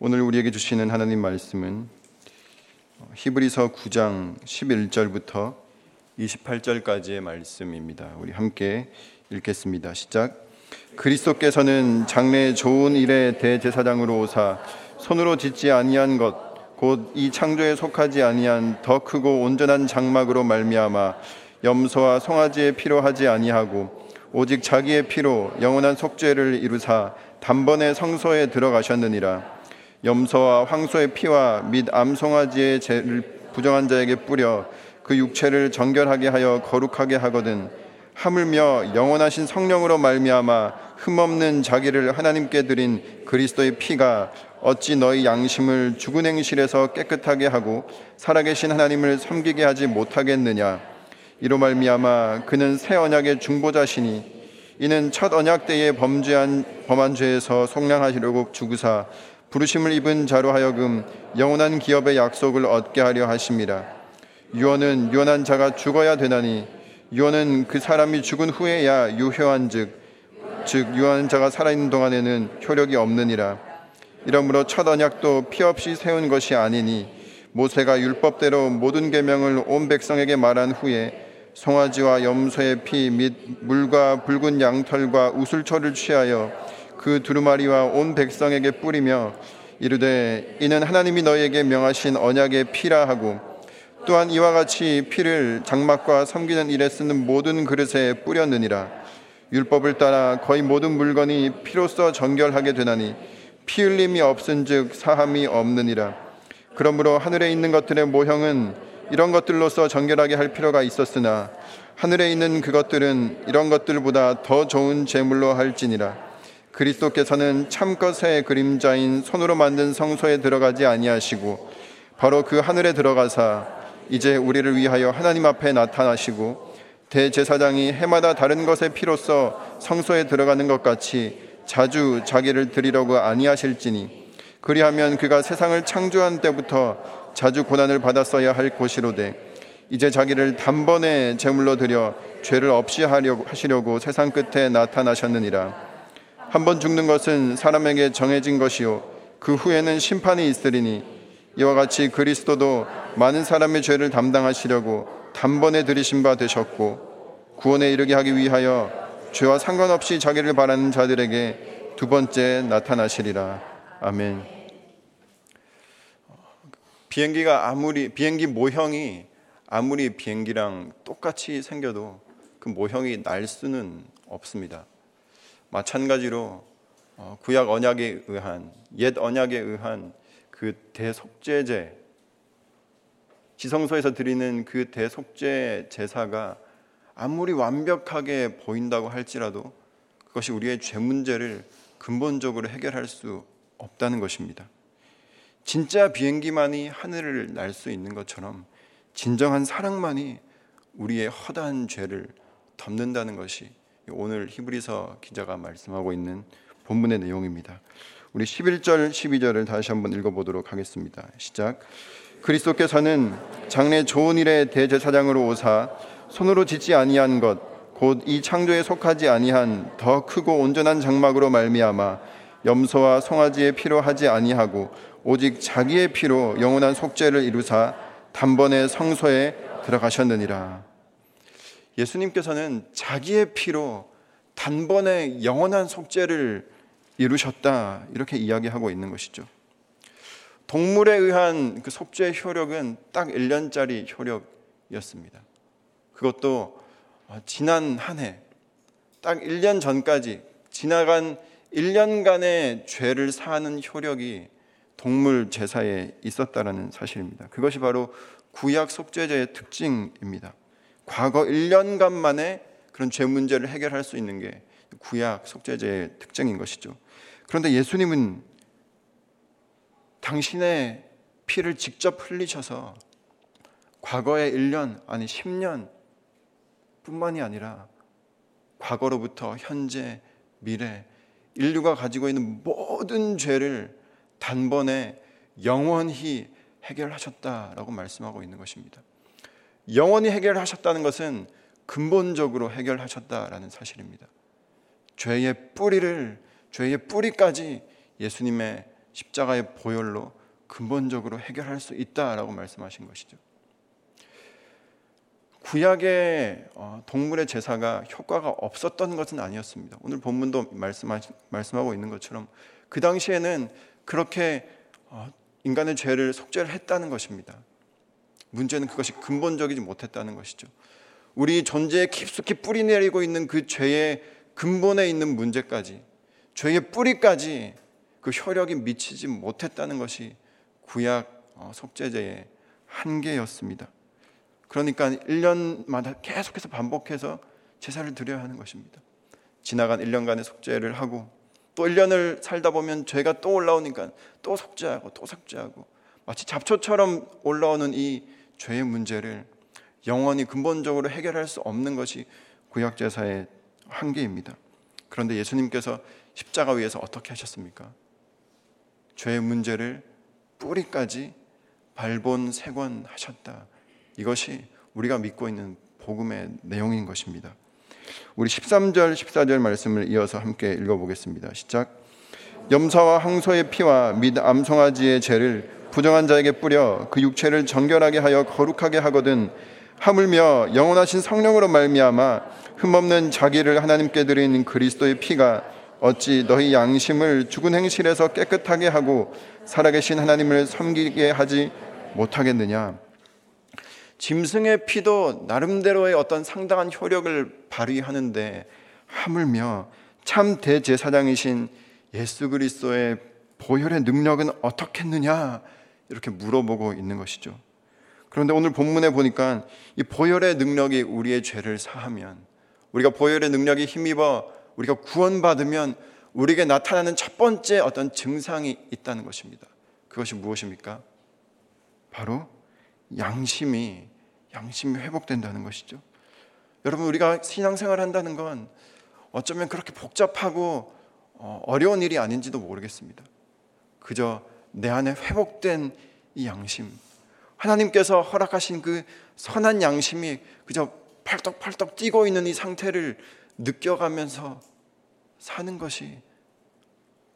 오늘 우리에게 주시는 하나님 말씀은 히브리서 9장 11절부터 28절까지의 말씀입니다. 우리 함께 읽겠습니다. 시작. 그리스도께서는 장래 좋은 일의 대제사장으로 오사 손으로 짓지 아니한 것 곧 이 창조에 속하지 아니한 더 크고 온전한 장막으로 말미암아 염소와 송아지의 피로 하지 아니하고 오직 자기의 피로 영원한 속죄를 이루사 단번에 성소에 들어가셨느니라. 염소와 황소의 피와 및 암송아지의 죄를 부정한 자에게 뿌려 그 육체를 정결하게 하여 거룩하게 하거든 하물며 영원하신 성령으로 말미암아 흠없는 자기를 하나님께 드린 그리스도의 피가 어찌 너희 양심을 죽은 행실에서 깨끗하게 하고 살아계신 하나님을 섬기게 하지 못하겠느냐. 이로 말미암아 그는 새 언약의 중보자시니 이는 첫 언약 때에 범한 죄에서 속량하시려고 죽으사 부르심을 입은 자로 하여금 영원한 기업의 약속을 얻게 하려 하심이라. 유언은 유언한 자가 죽어야 되나니 유언은 그 사람이 죽은 후에야 유효한 즉 유언한 자가 살아있는 동안에는 효력이 없느니라. 이러므로 첫 언약도 피 없이 세운 것이 아니니 모세가 율법대로 모든 계명을 온 백성에게 말한 후에 송아지와 염소의 피 및 물과 붉은 양털과 우슬초를 취하여 그 두루마리와 온 백성에게 뿌리며 이르되 이는 하나님이 너희에게 명하신 언약의 피라 하고 또한 이와 같이 피를 장막과 섬기는 일에 쓰는 모든 그릇에 뿌렸느니라. 율법을 따라 거의 모든 물건이 피로써 정결하게 되나니 피 흘림이 없은 즉 사함이 없느니라. 그러므로 하늘에 있는 것들의 모형은 이런 것들로서 정결하게 할 필요가 있었으나 하늘에 있는 그것들은 이런 것들보다 더 좋은 제물로 할지니라. 그리스도께서는 참껏 새 그림자인 손으로 만든 성소에 들어가지 아니하시고 바로 그 하늘에 들어가사 이제 우리를 위하여 하나님 앞에 나타나시고 대제사장이 해마다 다른 것의 피로써 성소에 들어가는 것 같이 자주 자기를 드리려고 아니하실지니 그리하면 그가 세상을 창조한 때부터 자주 고난을 받았어야 할 것이로되 이제 자기를 단번에 제물로 드려 죄를 없이 하시려고 세상 끝에 나타나셨느니라. 한 번 죽는 것은 사람에게 정해진 것이요 그 후에는 심판이 있으리니 이와 같이 그리스도도 많은 사람의 죄를 담당하시려고 단번에 들이신 바 되셨고 구원에 이르게 하기 위하여 죄와 상관없이 자기를 바라는 자들에게 두 번째 나타나시리라. 아멘. 비행기 모형이 아무리 비행기랑 똑같이 생겨도 그 모형이 날 수는 없습니다. 마찬가지로 구약 언약에 의한 옛 언약에 의한 그 대속죄제, 지성소에서 드리는 그 대속죄 제사가 아무리 완벽하게 보인다고 할지라도 그것이 우리의 죄 문제를 근본적으로 해결할 수 없다는 것입니다. 진짜 비행기만이 하늘을 날 수 있는 것처럼 진정한 사랑만이 우리의 허다한 죄를 덮는다는 것이 오늘 히브리서 기자가 말씀하고 있는 본문의 내용입니다. 우리 11절, 12절을 다시 한번 읽어보도록 하겠습니다. 시작. 그리스도께서는 장래 좋은 일의 대제사장으로 오사 손으로 짓지 아니한 것 곧 이 창조에 속하지 아니한 더 크고 온전한 장막으로 말미암아 염소와 송아지의 피로 하지 아니하고 오직 자기의 피로 영원한 속죄를 이루사 단번에 성소에 들어가셨느니라. 예수님께서는 자기의 피로 단번에 영원한 속죄를 이루셨다 이렇게 이야기하고 있는 것이죠. 동물에 의한 그 속죄 효력은 딱 1년짜리 효력이었습니다. 그것도 지난 한 해 딱 1년 전까지 지나간 1년간의 죄를 사하는 효력이 동물 제사에 있었다라는 사실입니다. 그것이 바로 구약 속죄제의 특징입니다. 과거 1년간만에 그런 죄 문제를 해결할 수 있는 게 구약 속죄제의 특징인 것이죠. 그런데 예수님은 당신의 피를 직접 흘리셔서 과거의 1년 아니 10년 뿐만이 아니라 과거로부터 현재 미래 인류가 가지고 있는 모든 죄를 단번에 영원히 해결하셨다라고 말씀하고 있는 것입니다. 영원히 해결하셨다는 것은 근본적으로 해결하셨다라는 사실입니다. 죄의 뿌리까지 예수님의 십자가의 보혈로 근본적으로 해결할 수 있다라고 말씀하신 것이죠. 구약의 동물의 제사가 효과가 없었던 것은 아니었습니다. 오늘 본문도 말씀하고 있는 것처럼 그 당시에는 그렇게 인간의 죄를 속죄를 했다는 것입니다. 문제는 그것이 근본적이지 못했다는 것이죠. 우리 존재에 깊숙이 뿌리 내리고 있는 그 죄의 근본에 있는 문제까지, 죄의 뿌리까지 그 효력이 미치지 못했다는 것이 구약 속죄제의 한계였습니다. 그러니까 1년마다 계속해서 반복해서 제사를 드려야 하는 것입니다. 지나간 1년간의 속죄를 하고 또 1년을 살다 보면 죄가 또 올라오니까 또 속죄하고 또 속죄하고, 마치 잡초처럼 올라오는 이 죄의 문제를 영원히 근본적으로 해결할 수 없는 것이 구약 제사의 한계입니다. 그런데 예수님께서 십자가 위에서 어떻게 하셨습니까? 죄의 문제를 뿌리까지 발본색원하셨다. 이것이 우리가 믿고 있는 복음의 내용인 것입니다. 우리 13절, 14절 말씀을 이어서 함께 읽어보겠습니다. 시작. 염소와 항소의 피와 및 암송아지의 죄를 부정한 자에게 뿌려 그 육체를 정결하게 하여 거룩하게 하거든, 하물며 영원하신 성령으로 말미암아 흠없는 자기를 하나님께 드린 그리스도의 피가 어찌 너희 양심을 죽은 행실에서 깨끗하게 하고 살아계신 하나님을 섬기게 하지 못하겠느냐. 짐승의 피도 나름대로의 어떤 상당한 효력을 발휘하는데, 하물며 참 대제사장이신 예수 그리스도의 보혈의 능력은 어떻겠느냐, 이렇게 물어보고 있는 것이죠. 그런데 오늘 본문에 보니까 이 보혈의 능력이 우리의 죄를 사하면, 우리가 보혈의 능력에 힘입어 우리가 구원받으면 우리에게 나타나는 첫 번째 어떤 증상이 있다는 것입니다. 그것이 무엇입니까? 바로 양심이 회복된다는 것이죠. 여러분, 우리가 신앙생활 한다는 건 어쩌면 그렇게 복잡하고 어려운 일이 아닌지도 모르겠습니다. 그저 내 안에 회복된 이 양심, 하나님께서 허락하신 그 선한 양심이 그저 팔떡팔떡 뛰고 있는 이 상태를 느껴가면서 사는 것이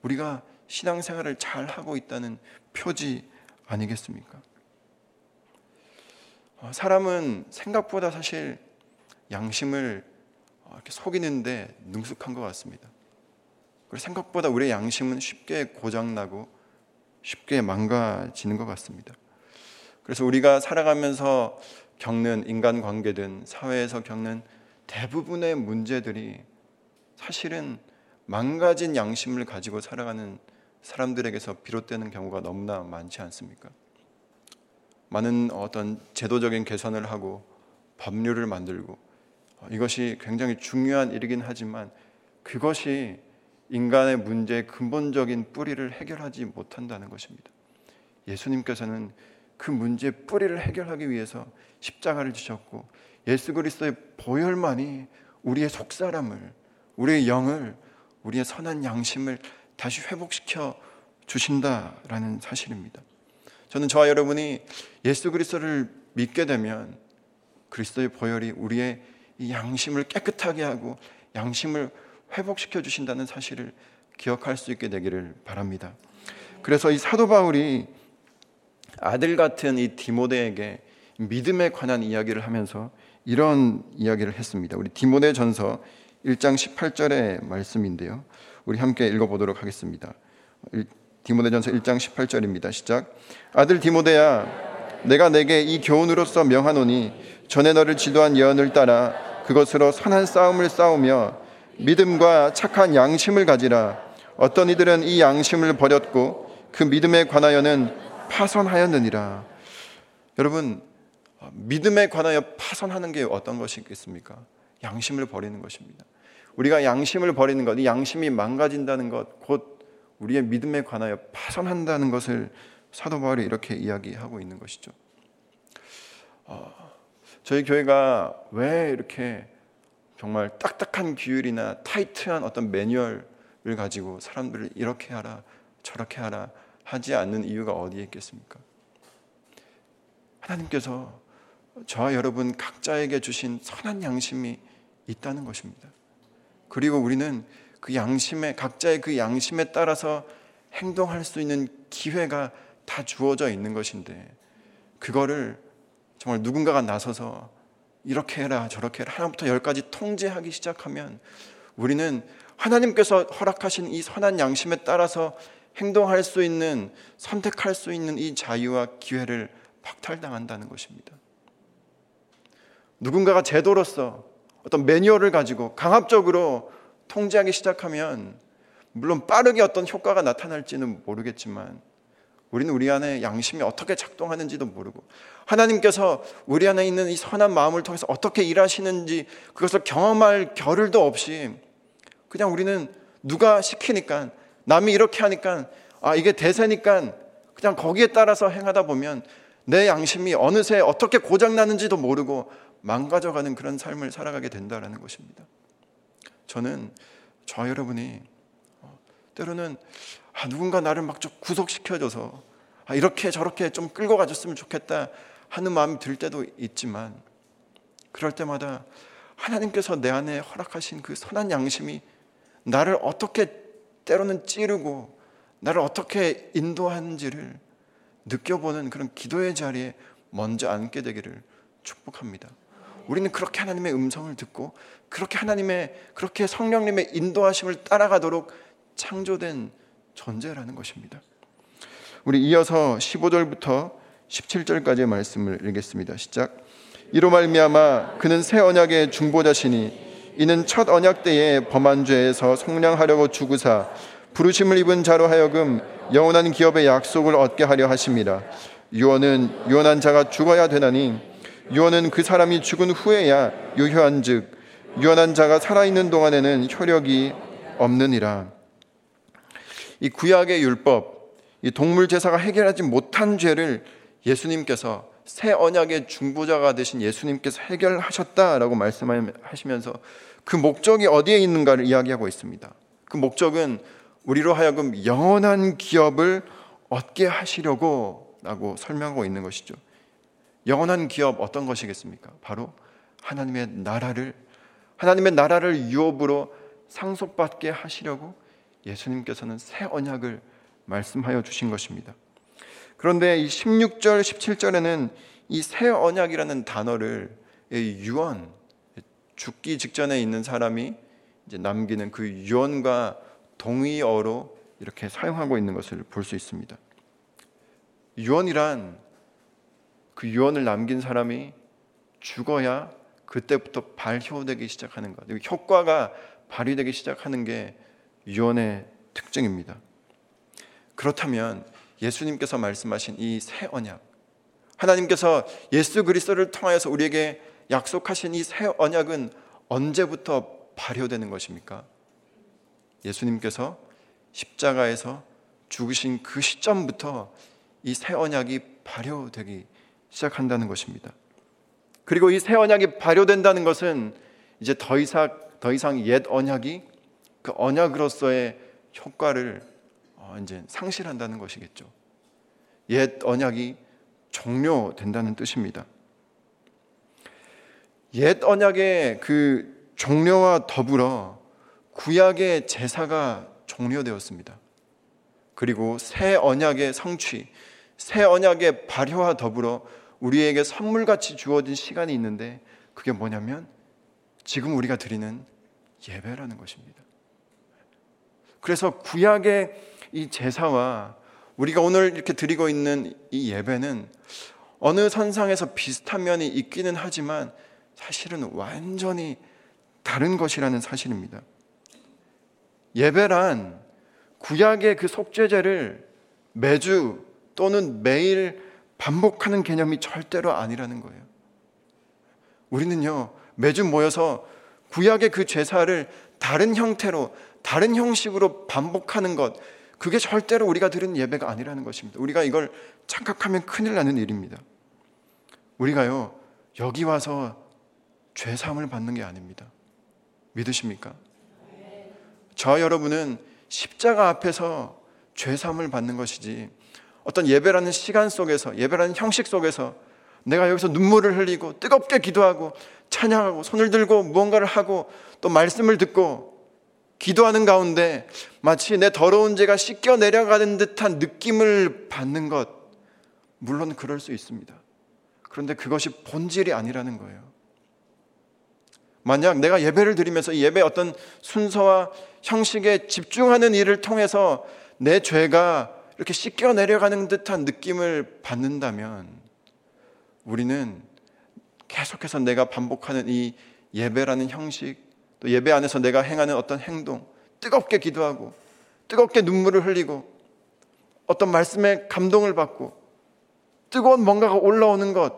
우리가 신앙생활을 잘하고 있다는 표지 아니겠습니까? 사람은 생각보다 사실 양심을 이렇게 속이는데 능숙한 것 같습니다. 그래서 생각보다 우리의 양심은 쉽게 고장나고 쉽게 망가지는 것 같습니다. 그래서 우리가 살아가면서 겪는 인간관계든 사회에서 겪는 대부분의 문제들이 사실은 망가진 양심을 가지고 살아가는 사람들에게서 비롯되는 경우가 너무나 많지 않습니까? 많은 어떤 제도적인 개선을 하고 법률을 만들고, 이것이 굉장히 중요한 일이긴 하지만 그것이 인간의 문제의 근본적인 뿌리를 해결하지 못한다는 것입니다. 예수님께서는 그 문제의 뿌리를 해결하기 위해서 십자가를 지셨고, 예수 그리스도의 보혈만이 우리의 속사람을, 우리의 영을, 우리의 선한 양심을 다시 회복시켜 주신다라는 사실입니다. 저는 저와 여러분이 예수 그리스도를 믿게 되면 그리스도의 보혈이 우리의 이 양심을 깨끗하게 하고 양심을 회복시켜 주신다는 사실을 기억할 수 있게 되기를 바랍니다. 그래서 이 사도 바울이 아들 같은 이 디모데에게 믿음에 관한 이야기를 하면서 이런 이야기를 했습니다. 우리 디모데전서 1장 18절의 말씀인데요, 우리 함께 읽어보도록 하겠습니다. 디모데전서 1장 18절입니다. 시작. 아들 디모데야, 내가 내게 이 교훈으로서 명하노니 전에 너를 지도한 예언을 따라 그것으로 선한 싸움을 싸우며 믿음과 착한 양심을 가지라. 어떤 이들은 이 양심을 버렸고 그 믿음에 관하여는 파선하였느니라. 여러분, 믿음에 관하여 파선하는 게 어떤 것이 있겠습니까? 양심을 버리는 것입니다. 우리가 양심을 버리는 것, 이 양심이 망가진다는 것, 곧 우리의 믿음에 관하여 파선한다는 것을 사도 바울이 이렇게 이야기하고 있는 것이죠. 저희 교회가 왜 이렇게 정말 딱딱한 규율이나 타이트한 어떤 매뉴얼을 가지고 사람들을 이렇게 하라 저렇게 하라 하지 않는 이유가 어디에 있겠습니까? 하나님께서 저와 여러분 각자에게 주신 선한 양심이 있다는 것입니다. 그리고 우리는 그 양심에, 각자의 그 양심에 따라서 행동할 수 있는 기회가 다 주어져 있는 것인데 그거를 정말 누군가가 나서서 이렇게 해라 저렇게 해라 하나부터 열까지 통제하기 시작하면 우리는 하나님께서 허락하신 이 선한 양심에 따라서 행동할 수 있는, 선택할 수 있는 이 자유와 기회를 박탈당한다는 것입니다. 누군가가 제도로서 어떤 매뉴얼을 가지고 강압적으로 통제하기 시작하면 물론 빠르게 어떤 효과가 나타날지는 모르겠지만 우리는 우리 안에 양심이 어떻게 작동하는지도 모르고 하나님께서 우리 안에 있는 이 선한 마음을 통해서 어떻게 일하시는지 그것을 경험할 겨를도 없이 그냥 우리는 누가 시키니까 남이 이렇게 하니까 아 이게 대세니까 그냥 거기에 따라서 행하다 보면 내 양심이 어느새 어떻게 고장나는지도 모르고 망가져가는 그런 삶을 살아가게 된다라는 것입니다. 저는 저 여러분이 때로는 누군가 나를 막 좀 구속시켜줘서 이렇게 저렇게 좀 끌고 가줬으면 좋겠다 하는 마음이 들 때도 있지만 그럴 때마다 하나님께서 내 안에 허락하신 그 선한 양심이 나를 어떻게 때로는 찌르고 나를 어떻게 인도하는지를 느껴보는 그런 기도의 자리에 먼저 앉게 되기를 축복합니다. 우리는 그렇게 하나님의 음성을 듣고 그렇게 하나님의 그렇게 성령님의 인도하심을 따라가도록 창조된 존재라는 것입니다. 우리 이어서 15절부터 17절까지의 말씀을 읽겠습니다. 시작. 이로 말미암아 그는 새 언약의 중보자시니 이는 첫 언약 때에 범한 죄에서 속량하려고 주구사 부르심을 입은 자로 하여금 영원한 기업의 약속을 얻게 하려 하심이라. 유언은 유언한 자가 죽어야 되나니 유언은 그 사람이 죽은 후에야 유효한 즉 유언한 자가 살아있는 동안에는 효력이 없느니라. 이 구약의 율법, 이 동물 제사가 해결하지 못한 죄를 예수님께서 새 언약의 중보자가 되신 예수님께서 해결하셨다라고 말씀하시면서 그 목적이 어디에 있는가를 이야기하고 있습니다. 그 목적은 우리로 하여금 영원한 기업을 얻게 하시려고 라고 설명하고 있는 것이죠. 영원한 기업 어떤 것이겠습니까? 바로 하나님의 나라를 유업으로 상속받게 하시려고 예수님께서는 새 언약을 말씀하여 주신 것입니다. 그런데 이 16절, 17절에는 이 새 언약이라는 단어를 유언, 죽기 직전에 있는 사람이 이제 남기는 그 유언과 동의어로 이렇게 사용하고 있는 것을 볼 수 있습니다. 유언이란 그 유언을 남긴 사람이 죽어야 그때부터 발효되기 시작하는 것, 효과가 발휘되기 시작하는 게 유언의 특징입니다. 그렇다면 예수님께서 말씀하신 이 새 언약, 하나님께서 예수 그리스도를 통하여서 우리에게 약속하신 이 새 언약은 언제부터 발효되는 것입니까? 예수님께서 십자가에서 죽으신 그 시점부터 이 새 언약이 발효되기 시작한다는 것입니다. 그리고 이 새 언약이 발효된다는 것은 이제 더 이상 옛 언약이 그 언약으로서의 효과를 이제 상실한다는 것이겠죠. 옛 언약이 종료된다는 뜻입니다. 옛 언약의 그 종료와 더불어 구약의 제사가 종료되었습니다. 그리고 새 언약의 성취, 새 언약의 발효와 더불어 우리에게 선물같이 주어진 시간이 있는데 그게 뭐냐면 지금 우리가 드리는 예배라는 것입니다. 그래서 구약의 이 제사와 우리가 오늘 이렇게 드리고 있는 이 예배는 어느 선상에서 비슷한 면이 있기는 하지만 사실은 완전히 다른 것이라는 사실입니다. 예배란 구약의 그 속죄제를 매주 또는 매일 반복하는 개념이 절대로 아니라는 거예요. 우리는요, 매주 모여서 구약의 그 제사를 다른 형태로, 다른 형식으로 반복하는 것, 그게 절대로 우리가 드리는 예배가 아니라는 것입니다. 우리가 이걸 착각하면 큰일 나는 일입니다. 우리가요, 여기 와서 죄 사함을 받는 게 아닙니다. 믿으십니까? 저 여러분은 십자가 앞에서 죄 사함을 받는 것이지 어떤 예배라는 시간 속에서, 예배라는 형식 속에서 내가 여기서 눈물을 흘리고 뜨겁게 기도하고 찬양하고 손을 들고 무언가를 하고 또 말씀을 듣고 기도하는 가운데 마치 내 더러운 죄가 씻겨 내려가는 듯한 느낌을 받는 것, 물론 그럴 수 있습니다. 그런데 그것이 본질이 아니라는 거예요. 만약 내가 예배를 드리면서 이 예배의 어떤 순서와 형식에 집중하는 일을 통해서 내 죄가 이렇게 씻겨 내려가는 듯한 느낌을 받는다면 우리는 계속해서 내가 반복하는 이 예배라는 형식, 또 예배 안에서 내가 행하는 어떤 행동, 뜨겁게 기도하고 뜨겁게 눈물을 흘리고 어떤 말씀에 감동을 받고 뜨거운 뭔가가 올라오는 것,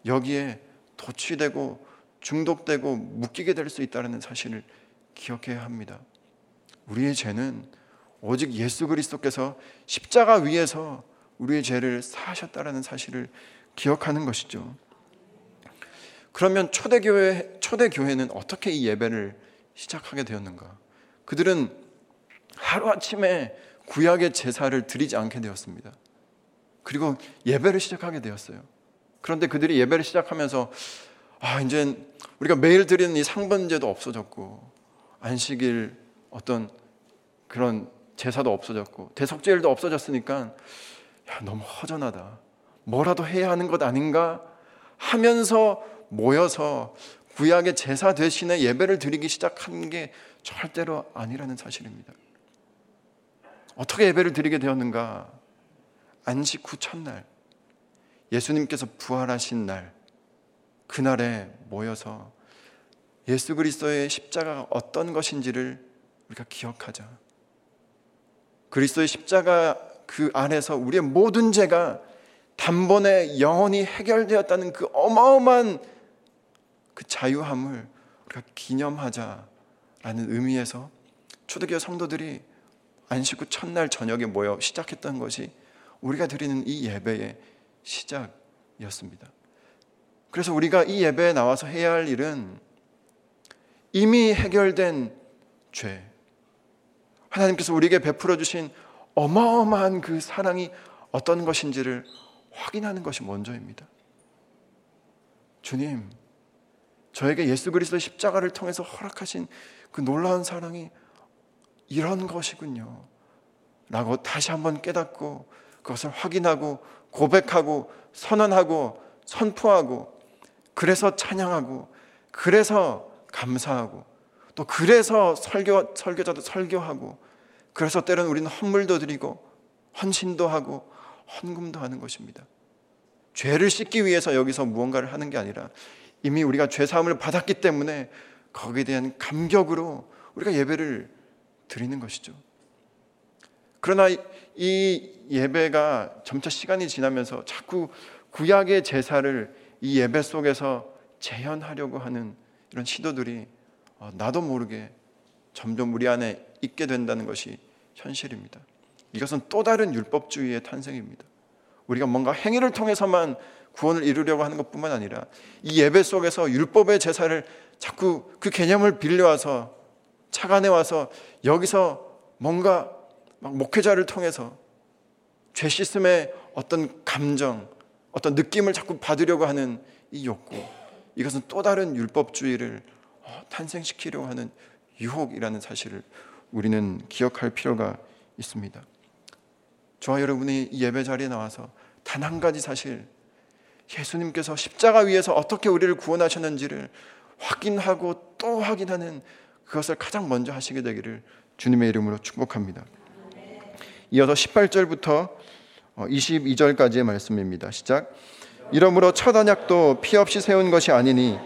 여기에 도취되고 중독되고 묶이게 될 수 있다는 사실을 기억해야 합니다. 우리의 죄는 오직 예수 그리스도께서 십자가 위에서 우리의 죄를 사하셨다는 사실을 기억하는 것이죠. 그러면 초대교회는 어떻게 이 예배를 시작하게 되었는가? 그들은 하루아침에 구약의 제사를 드리지 않게 되었습니다. 그리고 예배를 시작하게 되었어요. 그런데 그들이 예배를 시작하면서 이제 우리가 매일 드리는 이 상번제도 없어졌고 안식일 어떤 그런 제사도 없어졌고 대속제일도 없어졌으니까 너무 허전하다, 뭐라도 해야 하는 것 아닌가 하면서 모여서 구약의 제사 대신에 예배를 드리기 시작한 게 절대로 아니라는 사실입니다. 어떻게 예배를 드리게 되었는가? 안식 후 첫날, 예수님께서 부활하신 날, 그날에 모여서 예수 그리스도의 십자가가 어떤 것인지를 우리가 기억하자. 그리스도의 십자가 그 안에서 우리의 모든 죄가 단번에 영원히 해결되었다는 그 어마어마한 그 자유함을 우리가 기념하자라는 의미에서 초대교회 성도들이 안식 후 첫날 저녁에 모여 시작했던 것이 우리가 드리는 이 예배의 시작이었습니다. 그래서 우리가 이 예배에 나와서 해야 할 일은 이미 해결된 죄, 하나님께서 우리에게 베풀어 주신 어마어마한 그 사랑이 어떤 것인지를 확인하는 것이 먼저입니다. 주님, 저에게 예수 그리스도 십자가를 통해서 허락하신 그 놀라운 사랑이 이런 것이군요 라고 다시 한번 깨닫고 그것을 확인하고 고백하고 선언하고 선포하고, 그래서 찬양하고, 그래서 감사하고, 또 그래서 설교자도 설교하고, 그래서 때로는 우리는 헌물도 드리고 헌신도 하고 헌금도 하는 것입니다. 죄를 씻기 위해서 여기서 무언가를 하는 게 아니라 이미 우리가 죄사함을 받았기 때문에 거기에 대한 감격으로 우리가 예배를 드리는 것이죠. 그러나 이 예배가 점차 시간이 지나면서 자꾸 구약의 제사를 이 예배 속에서 재현하려고 하는 이런 시도들이 나도 모르게 점점 우리 안에 있게 된다는 것이 현실입니다. 이것은 또 다른 율법주의의 탄생입니다. 우리가 뭔가 행위를 통해서만 구원을 이루려고 하는 것뿐만 아니라 이 예배 속에서 율법의 제사를 자꾸 그 개념을 빌려와서 착안해와서 여기서 뭔가 막 목회자를 통해서 죄 씻음의 어떤 감정, 어떤 느낌을 자꾸 받으려고 하는 이 욕구, 이것은 또 다른 율법주의를 탄생시키려고 하는 유혹이라는 사실을 우리는 기억할 필요가 있습니다. 저와 여러분이 이 예배 자리에 나와서 단 한 가지 사실, 예수님께서 십자가 위에서 어떻게 우리를 구원하셨는지를 확인하고 또 확인하는, 그것을 가장 먼저 하시게 되기를 주님의 이름으로 축복합니다. 이어서 18절부터 22절까지의 말씀입니다. 시작. 이러므로 첫 언약도 피 없이 세운 것이 아니니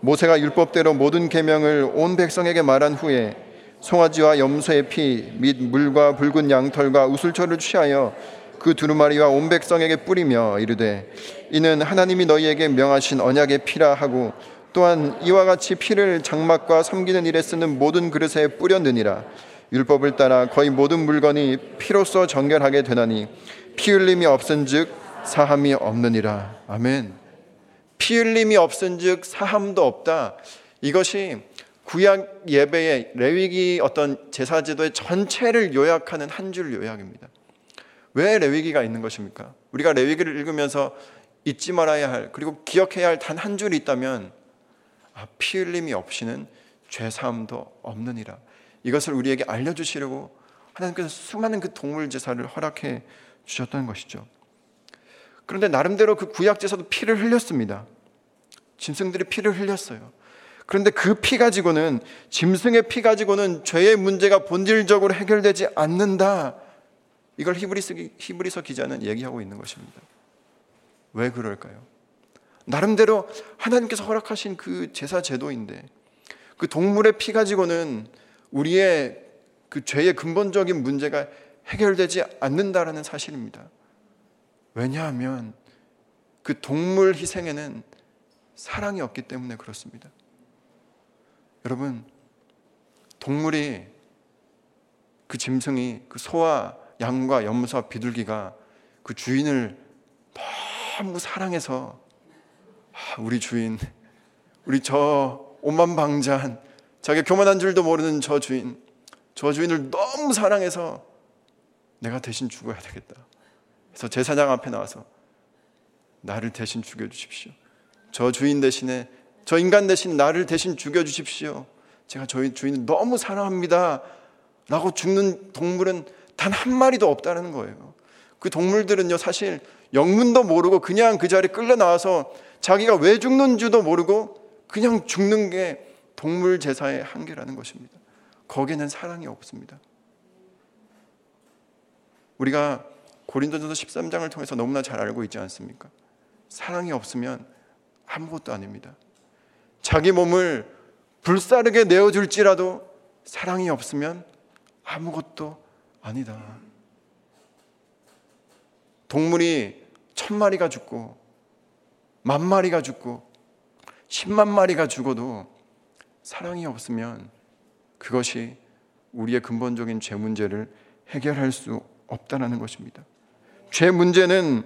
모세가 율법대로 모든 계명을 온 백성에게 말한 후에 송아지와 염소의 피 및 물과 붉은 양털과 우슬초를 취하여 그 두루마리와 온 백성에게 뿌리며 이르되 이는 하나님이 너희에게 명하신 언약의 피라 하고, 또한 이와 같이 피를 장막과 섬기는 일에 쓰는 모든 그릇에 뿌렸느니라. 율법을 따라 거의 모든 물건이 피로써 정결하게 되나니 피 흘림이 없은즉 사함이 없느니라. 아멘. 피 흘림이 없은즉 사함도 없다. 이것이 구약 예배의 레위기 어떤 제사제도의 전체를 요약하는 한 줄 요약입니다. 왜 레위기가 있는 것입니까? 우리가 레위기를 읽으면서 잊지 말아야 할, 그리고 기억해야 할 단 한 줄이 있다면 피 흘림이 없이는 죄 사함도 없느니라. 이것을 우리에게 알려주시려고 하나님께서 수많은 그 동물 제사를 허락해 주셨던 것이죠. 그런데 나름대로 그 구약 제사도 피를 흘렸습니다. 짐승들이 피를 흘렸어요. 그런데 그 피 가지고는, 짐승의 피 가지고는 죄의 문제가 본질적으로 해결되지 않는다. 이걸 히브리서 기자는 얘기하고 있는 것입니다. 왜 그럴까요? 나름대로 하나님께서 허락하신 그 제사 제도인데 그 동물의 피 가지고는 우리의 그 죄의 근본적인 문제가 해결되지 않는다라는 사실입니다. 왜냐하면 그 동물 희생에는 사랑이 없기 때문에 그렇습니다. 여러분, 동물이, 그 짐승이, 그 소와 양과 염소와 비둘기가 그 주인을 너무 사랑해서, 우리 주인, 우리 저 오만방자한, 자기가 교만한 줄도 모르는 저 주인, 저 주인을 너무 사랑해서 내가 대신 죽어야 되겠다. 그래서 제사장 앞에 나와서 나를 대신 죽여주십시오. 저 주인 대신에, 저 인간 대신 나를 대신 죽여주십시오. 제가 저희 주인을 너무 사랑합니다. 라고 죽는 동물은 단 한 마리도 없다는 거예요. 그 동물들은요, 사실 영문도 모르고 그냥 그 자리에 끌려 나와서 자기가 왜 죽는 줄도 모르고 그냥 죽는 게 동물 제사의 한계라는 것입니다. 거기에는 사랑이 없습니다. 우리가 고린도전서 13장을 통해서 너무나 잘 알고 있지 않습니까? 사랑이 없으면 아무것도 아닙니다. 자기 몸을 불사르게 내어줄지라도 사랑이 없으면 아무것도 아니다. 동물이 1000마리가 죽고 10,000마리가 죽고 100,000마리가 죽어도 사랑이 없으면 그것이 우리의 근본적인 죄 문제를 해결할 수 없다는 것입니다. 죄 문제는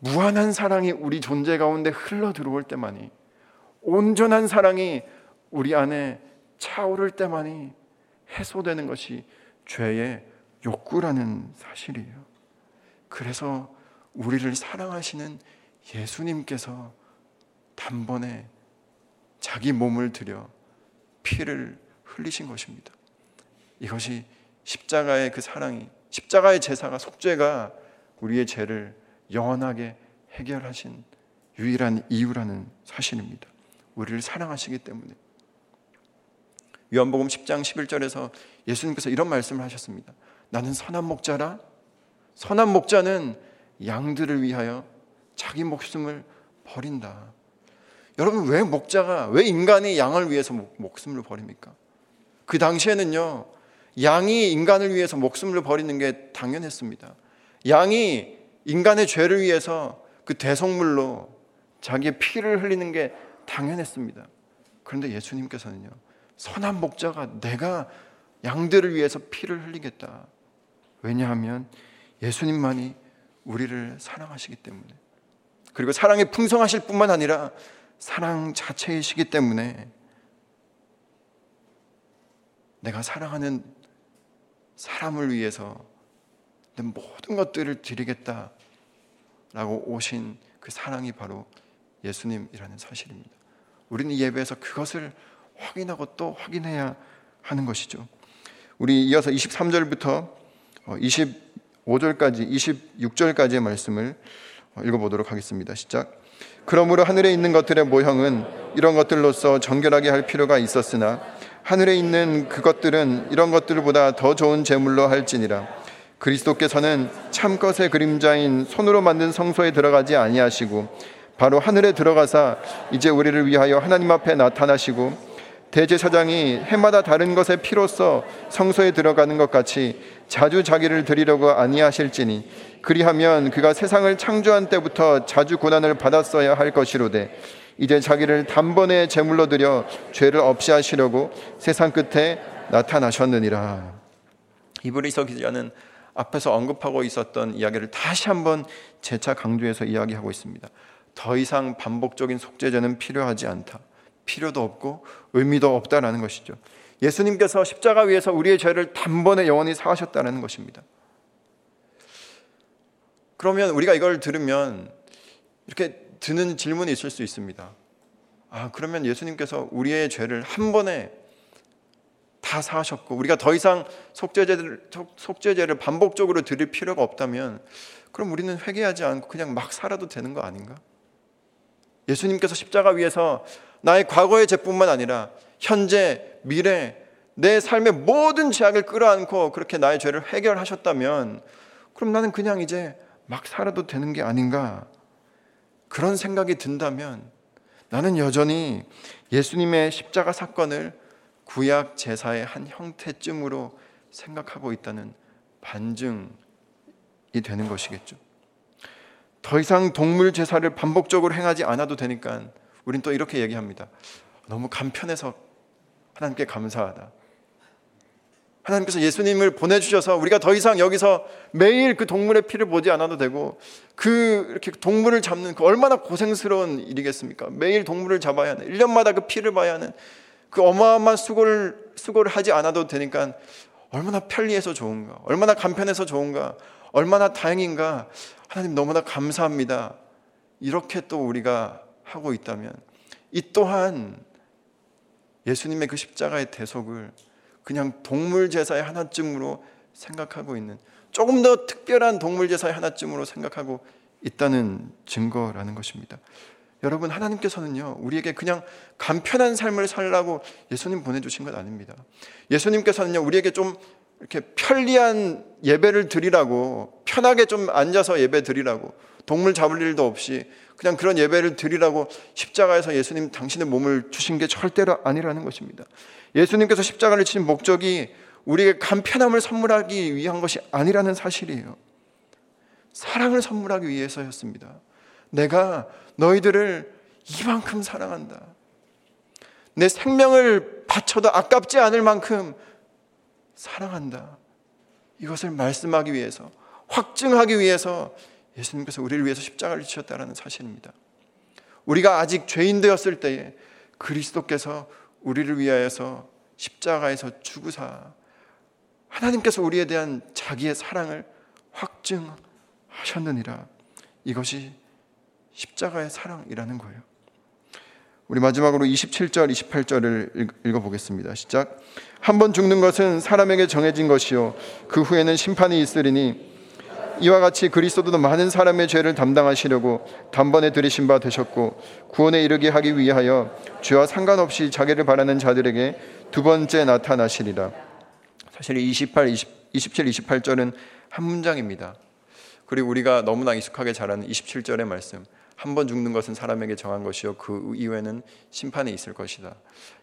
무한한 사랑이 우리 존재 가운데 흘러 들어올 때만이, 온전한 사랑이 우리 안에 차오를 때만이 해소되는 것이 죄의 욕구라는 사실이에요. 그래서 우리를 사랑하시는 예수님께서 단번에 자기 몸을 들여 피를 흘리신 것입니다. 이것이 십자가의 그 사랑이, 십자가의 제사가, 속죄가 우리의 죄를 영원하게 해결하신 유일한 이유라는 사실입니다. 우리를 사랑하시기 때문에. 요한복음 10장 11절에서 예수님께서 이런 말씀을 하셨습니다. 나는 선한 목자라. 선한 목자는 양들을 위하여 자기 목숨을 버린다. 여러분, 왜 목자가, 왜 인간이 양을 위해서 목숨을 버립니까? 그 당시에는요, 양이 인간을 위해서 목숨을 버리는 게 당연했습니다. 양이 인간의 죄를 위해서 그 대속물로 자기의 피를 흘리는 게 당연했습니다. 그런데 예수님께서는요, 선한 목자가 내가 양들을 위해서 피를 흘리겠다. 왜냐하면 예수님만이 우리를 사랑하시기 때문에, 그리고 사랑이 풍성하실 뿐만 아니라 사랑 자체이시기 때문에 내가 사랑하는 사람을 위해서 내 모든 것들을 드리겠다라고 오신 그 사랑이 바로 예수님이라는 사실입니다. 우리는 예배에서 그것을 확인하고 또 확인해야 하는 것이죠. 우리 이어서 23절부터 25절까지 26절까지의 말씀을 읽어보도록 하겠습니다. 시작. 그러므로 하늘에 있는 것들의 모형은 이런 것들로서 정결하게 할 필요가 있었으나 하늘에 있는 그것들은 이런 것들보다 더 좋은 제물로 할지니라. 그리스도께서는 참 것의 그림자인 손으로 만든 성소에 들어가지 아니하시고 바로 하늘에 들어가사 이제 우리를 위하여 하나님 앞에 나타나시고 대제사장이 해마다 다른 것의 피로써 성소에 들어가는 것 같이 자주 자기를 드리려고 아니하실지니 그리하면 그가 세상을 창조한 때부터 자주 고난을 받았어야 할 것이로되 이제 자기를 단번에 제물로 드려 죄를 없이 하시려고 세상 끝에 나타나셨느니라. 히브리서 기자는 앞에서 언급하고 있었던 이야기를 다시 한번 재차 강조해서 이야기하고 있습니다. 더 이상 반복적인 속죄제는 필요하지 않다. 필요도 없고 의미도 없다라는 것이죠. 예수님께서 십자가 위에서 우리의 죄를 단번에 영원히 사하셨다는 것입니다. 그러면 우리가 이걸 들으면 이렇게 드는 질문이 있을 수 있습니다. 그러면 예수님께서 우리의 죄를 한 번에 다 사하셨고 우리가 더 이상 속죄제를 반복적으로 드릴 필요가 없다면 그럼 우리는 회개하지 않고 그냥 막 살아도 되는 거 아닌가? 예수님께서 십자가 위에서 나의 과거의 죄뿐만 아니라 현재, 미래, 내 삶의 모든 죄악을 끌어안고 그렇게 나의 죄를 해결하셨다면 그럼 나는 그냥 이제 막 살아도 되는 게 아닌가? 그런 생각이 든다면 나는 여전히 예수님의 십자가 사건을 구약 제사의 한 형태쯤으로 생각하고 있다는 반증이 되는 것이겠죠. 더 이상 동물 제사를 반복적으로 행하지 않아도 되니까 우린 또 이렇게 얘기합니다. 너무 간편해서 하나님께 감사하다. 하나님께서 예수님을 보내주셔서 우리가 더 이상 여기서 매일 그 동물의 피를 보지 않아도 되고 이렇게 동물을 잡는 그 얼마나 고생스러운 일이겠습니까? 매일 동물을 잡아야 하는, 1년마다 그 피를 봐야 하는 그 어마어마한 수고를 하지 않아도 되니까 얼마나 편리해서 좋은가, 얼마나 간편해서 좋은가, 얼마나 다행인가, 하나님 너무나 감사합니다. 이렇게 또 우리가 하고 있다면 이 또한 예수님의 그 십자가의 대속을 그냥 동물 제사의 하나쯤으로 생각하고 있는, 조금 더 특별한 동물 제사의 하나쯤으로 생각하고 있다는 증거라는 것입니다. 여러분, 하나님께서는요 우리에게 그냥 간편한 삶을 살라고 예수님 보내주신 것 아닙니다. 예수님께서는요 우리에게 좀 이렇게 편리한 예배를 드리라고, 편하게 좀 앉아서 예배 드리라고, 동물 잡을 일도 없이 그냥 그런 예배를 드리라고 십자가에서 예수님 당신의 몸을 주신 게 절대로 아니라는 것입니다. 예수님께서 십자가를 치신 목적이 우리에게 간편함을 선물하기 위한 것이 아니라는 사실이에요. 사랑을 선물하기 위해서였습니다. 내가 너희들을 이만큼 사랑한다. 내 생명을 바쳐도 아깝지 않을 만큼 사랑한다. 이것을 말씀하기 위해서, 확증하기 위해서 예수님께서 우리를 위해서 십자가를 지셨다는 사실입니다. 우리가 아직 죄인되었을 때에 그리스도께서 우리를 위하여서 십자가에서 죽으사 하나님께서 우리에 대한 자기의 사랑을 확증하셨느니라. 이것이 십자가의 사랑이라는 거예요. 우리 마지막으로 27절, 28절을 읽어보겠습니다. 시작. 한 번 죽는 것은 사람에게 정해진 것이요 그 후에는 심판이 있으리니 이와 같이 그리스도도 많은 사람의 죄를 담당하시려고 단번에 들이신 바 되셨고 구원에 이르게 하기 위하여 죄와 상관없이 자기를 바라는 자들에게 두 번째 나타나시리라. 사실 27, 28절은 한 문장입니다. 그리고 우리가 너무나 익숙하게 잘 아는 27절의 말씀, 한 번 죽는 것은 사람에게 정한 것이요 그 이후에는 심판이 있을 것이다.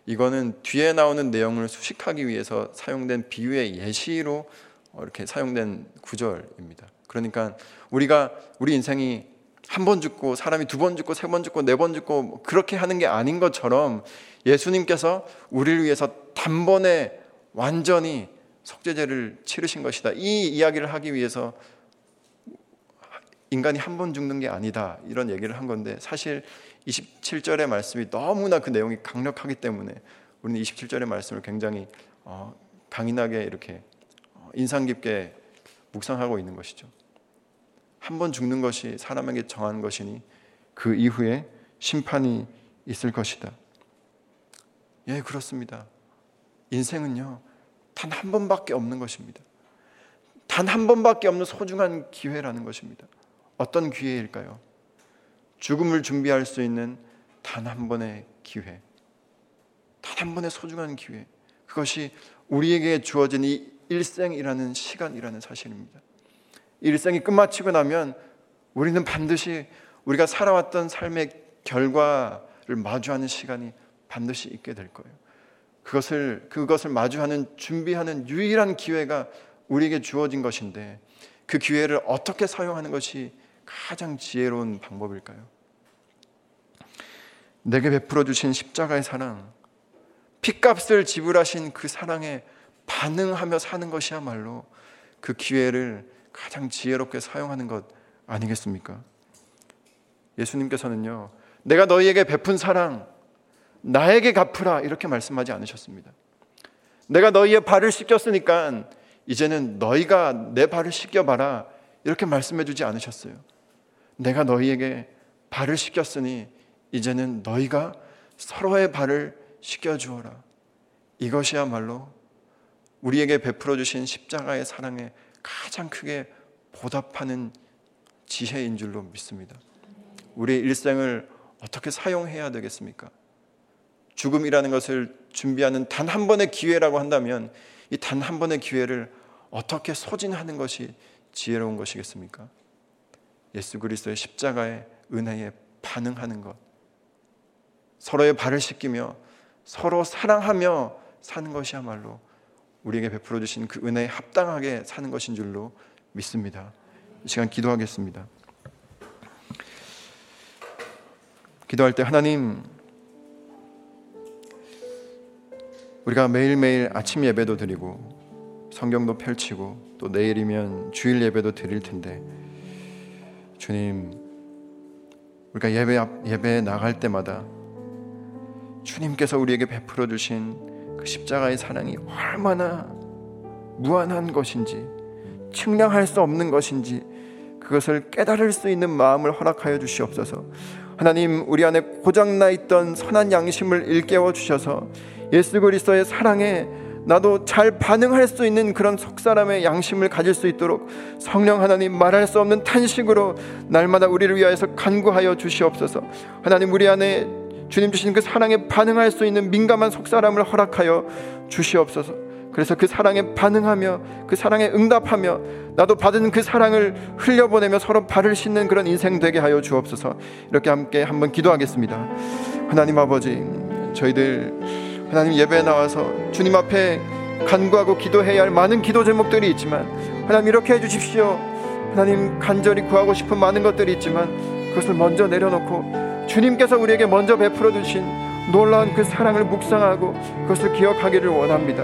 이거는 뒤에 나오는 내용을 수식하기 위해서 사용된 비유의 예시로 이렇게 사용된 구절입니다. 그러니까 우리 인생이 한 번 죽고 사람이 두 번 죽고 세 번 죽고 네 번 죽고 그렇게 하는 게 아닌 것처럼 예수님께서 우리를 위해서 단번에 완전히 속죄제를 치르신 것이다. 이 이야기를 하기 위해서 인간이 한 번 죽는 게 아니다, 이런 얘기를 한 건데, 사실 27절의 말씀이 너무나 그 내용이 강력하기 때문에 우리는 27절의 말씀을 굉장히 강인하게 이렇게 인상 깊게 묵상하고 있는 것이죠. 한 번 죽는 것이 사람에게 정한 것이니 그 이후에 심판이 있을 것이다. 예, 그렇습니다. 인생은요 단 한 번밖에 없는 것입니다. 단 한 번밖에 없는 소중한 기회라는 것입니다. 어떤 기회일까요? 죽음을 준비할 수 있는 단 한 번의 기회, 단 한 번의 소중한 기회, 그것이 우리에게 주어진 이 일생이라는 시간이라는 사실입니다. 일생이 끝마치고 나면 우리는 반드시 우리가 살아왔던 삶의 결과를 마주하는 시간이 반드시 있게 될 거예요. 그것을 마주하는, 준비하는 유일한 기회가 우리에게 주어진 것인데 그 기회를 어떻게 사용하는 것이 가장 지혜로운 방법일까요? 내게 베풀어 주신 십자가의 사랑, 핏값을 지불하신 그 사랑에 반응하며 사는 것이야말로 그 기회를 가장 지혜롭게 사용하는 것 아니겠습니까? 예수님께서는요 내가 너희에게 베푼 사랑 나에게 갚으라 이렇게 말씀하지 않으셨습니다. 내가 너희의 발을 씻겼으니까 이제는 너희가 내 발을 씻겨봐라 이렇게 말씀해 주지 않으셨어요. 내가 너희에게 발을 씻겼으니 이제는 너희가 서로의 발을 씻겨주어라. 이것이야말로 우리에게 베풀어 주신 십자가의 사랑에 가장 크게 보답하는 지혜인 줄로 믿습니다. 우리의 일생을 어떻게 사용해야 되겠습니까? 죽음이라는 것을 준비하는 단 한 번의 기회라고 한다면 이 단 한 번의 기회를 어떻게 소진하는 것이 지혜로운 것이겠습니까? 예수 그리스도의 십자가의 은혜에 반응하는 것, 서로의 발을 씻기며 서로 사랑하며 사는 것이야말로 우리에게 베풀어 주신 그 은혜에 합당하게 사는 것인 줄로 믿습니다. 이 시간 기도하겠습니다. 기도할 때 하나님, 우리가 매일매일 아침 예배도 드리고 성경도 펼치고 또 내일이면 주일 예배도 드릴 텐데, 주님, 우리가 예배에 나갈 때마다 주님께서 우리에게 베풀어 주신 그 십자가의 사랑이 얼마나 무한한 것인지, 측량할 수 없는 것인지, 그것을 깨달을 수 있는 마음을 허락하여 주시옵소서. 하나님, 우리 안에 고장나 있던 선한 양심을 일깨워 주셔서 예수 그리스도의 사랑에 나도 잘 반응할 수 있는 그런 속사람의 양심을 가질 수 있도록 성령 하나님, 말할 수 없는 탄식으로 날마다 우리를 위하여서 간구하여 주시옵소서. 하나님, 우리 안에 주님 주신 그 사랑에 반응할 수 있는 민감한 속사람을 허락하여 주시옵소서. 그래서 그 사랑에 반응하며 그 사랑에 응답하며 나도 받은 그 사랑을 흘려보내며 서로 발을 씻는 그런 인생 되게 하여 주옵소서. 이렇게 함께 한번 기도하겠습니다. 하나님 아버지, 저희들 하나님 예배에 나와서 주님 앞에 간구하고 기도해야 할 많은 기도 제목들이 있지만, 하나님 이렇게 해주십시오, 하나님 간절히 구하고 싶은 많은 것들이 있지만 그것을 먼저 내려놓고 주님께서 우리에게 먼저 베풀어 주신 놀라운 그 사랑을 묵상하고 그것을 기억하기를 원합니다.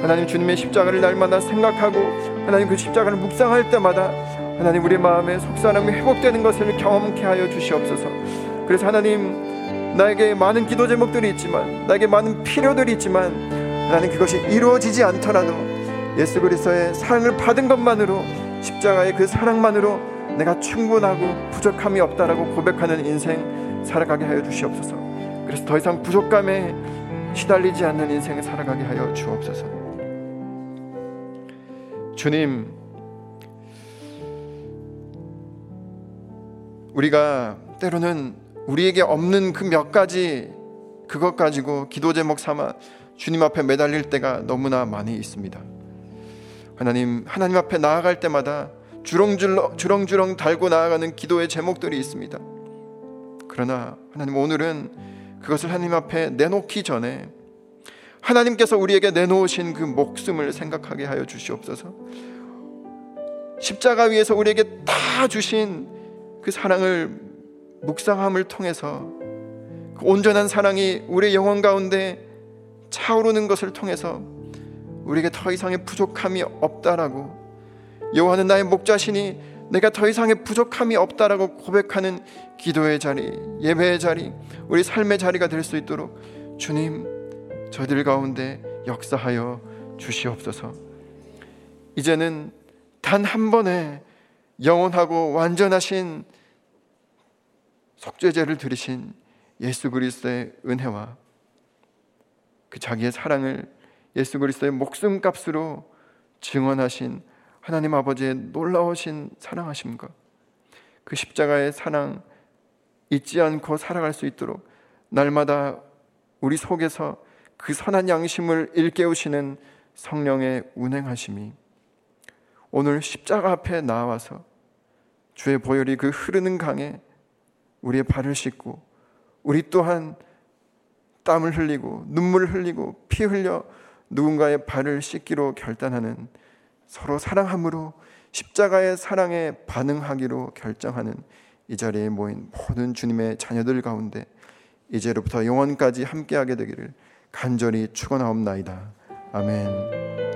하나님, 주님의 십자가를 날마다 생각하고 하나님 그 십자가를 묵상할 때마다 하나님 우리 마음에 속사람이 회복되는 것을 경험케 하여 주시옵소서. 그래서 하나님, 나에게 많은 기도 제목들이 있지만, 나에게 많은 필요들이 있지만, 하나님 그것이 이루어지지 않더라도 예수 그리스도의 사랑을 받은 것만으로, 십자가의 그 사랑만으로 내가 충분하고 부족함이 없다라고 고백하는 인생 살아가게 하여 주시옵소서. 그래서 더 이상 부족감에 시달리지 않는 인생을 살아가게 하여 주옵소서. 주님, 우리가 때로는 우리에게 없는 그 몇 가지, 그것 가지고 기도 제목 삼아 주님 앞에 매달릴 때가 너무나 많이 있습니다. 하나님 앞에 나아갈 때마다 주렁주렁 달고 나아가는 기도의 제목들이 있습니다. 그러나 하나님, 오늘은 그것을 하나님 앞에 내놓기 전에 하나님께서 우리에게 내놓으신 그 목숨을 생각하게 하여 주시옵소서. 십자가 위에서 우리에게 다 주신 그 사랑을 묵상함을 통해서, 그 온전한 사랑이 우리의 영혼 가운데 차오르는 것을 통해서 우리에게 더 이상의 부족함이 없다라고, 여호와는 나의 목자시니 내가 더 이상의 부족함이 없다라고 고백하는 기도의 자리, 예배의 자리, 우리 삶의 자리가 될 수 있도록 주님, 저희들 가운데 역사하여 주시옵소서. 이제는 단 한 번에 영원하고 완전하신 속죄제를 드리신 예수 그리스도의 은혜와 그 자기의 사랑을 예수 그리스도의 목숨값으로 증언하신 하나님 아버지의 놀라우신 사랑하심과 그 십자가의 사랑 잊지 않고 살아갈 수 있도록 날마다 우리 속에서 그 선한 양심을 일깨우시는 성령의 운행하심이 오늘 십자가 앞에 나와서 주의 보혈이 그 흐르는 강에 우리의 발을 씻고, 우리 또한 땀을 흘리고 눈물을 흘리고 피 흘려 누군가의 발을 씻기로 결단하는, 서로 사랑함으로 십자가의 사랑에 반응하기로 결정하는 이 자리에 모인 모든 주님의 자녀들 가운데 이제로부터 영원까지 함께하게 되기를 간절히 축원하옵나이다. 아멘.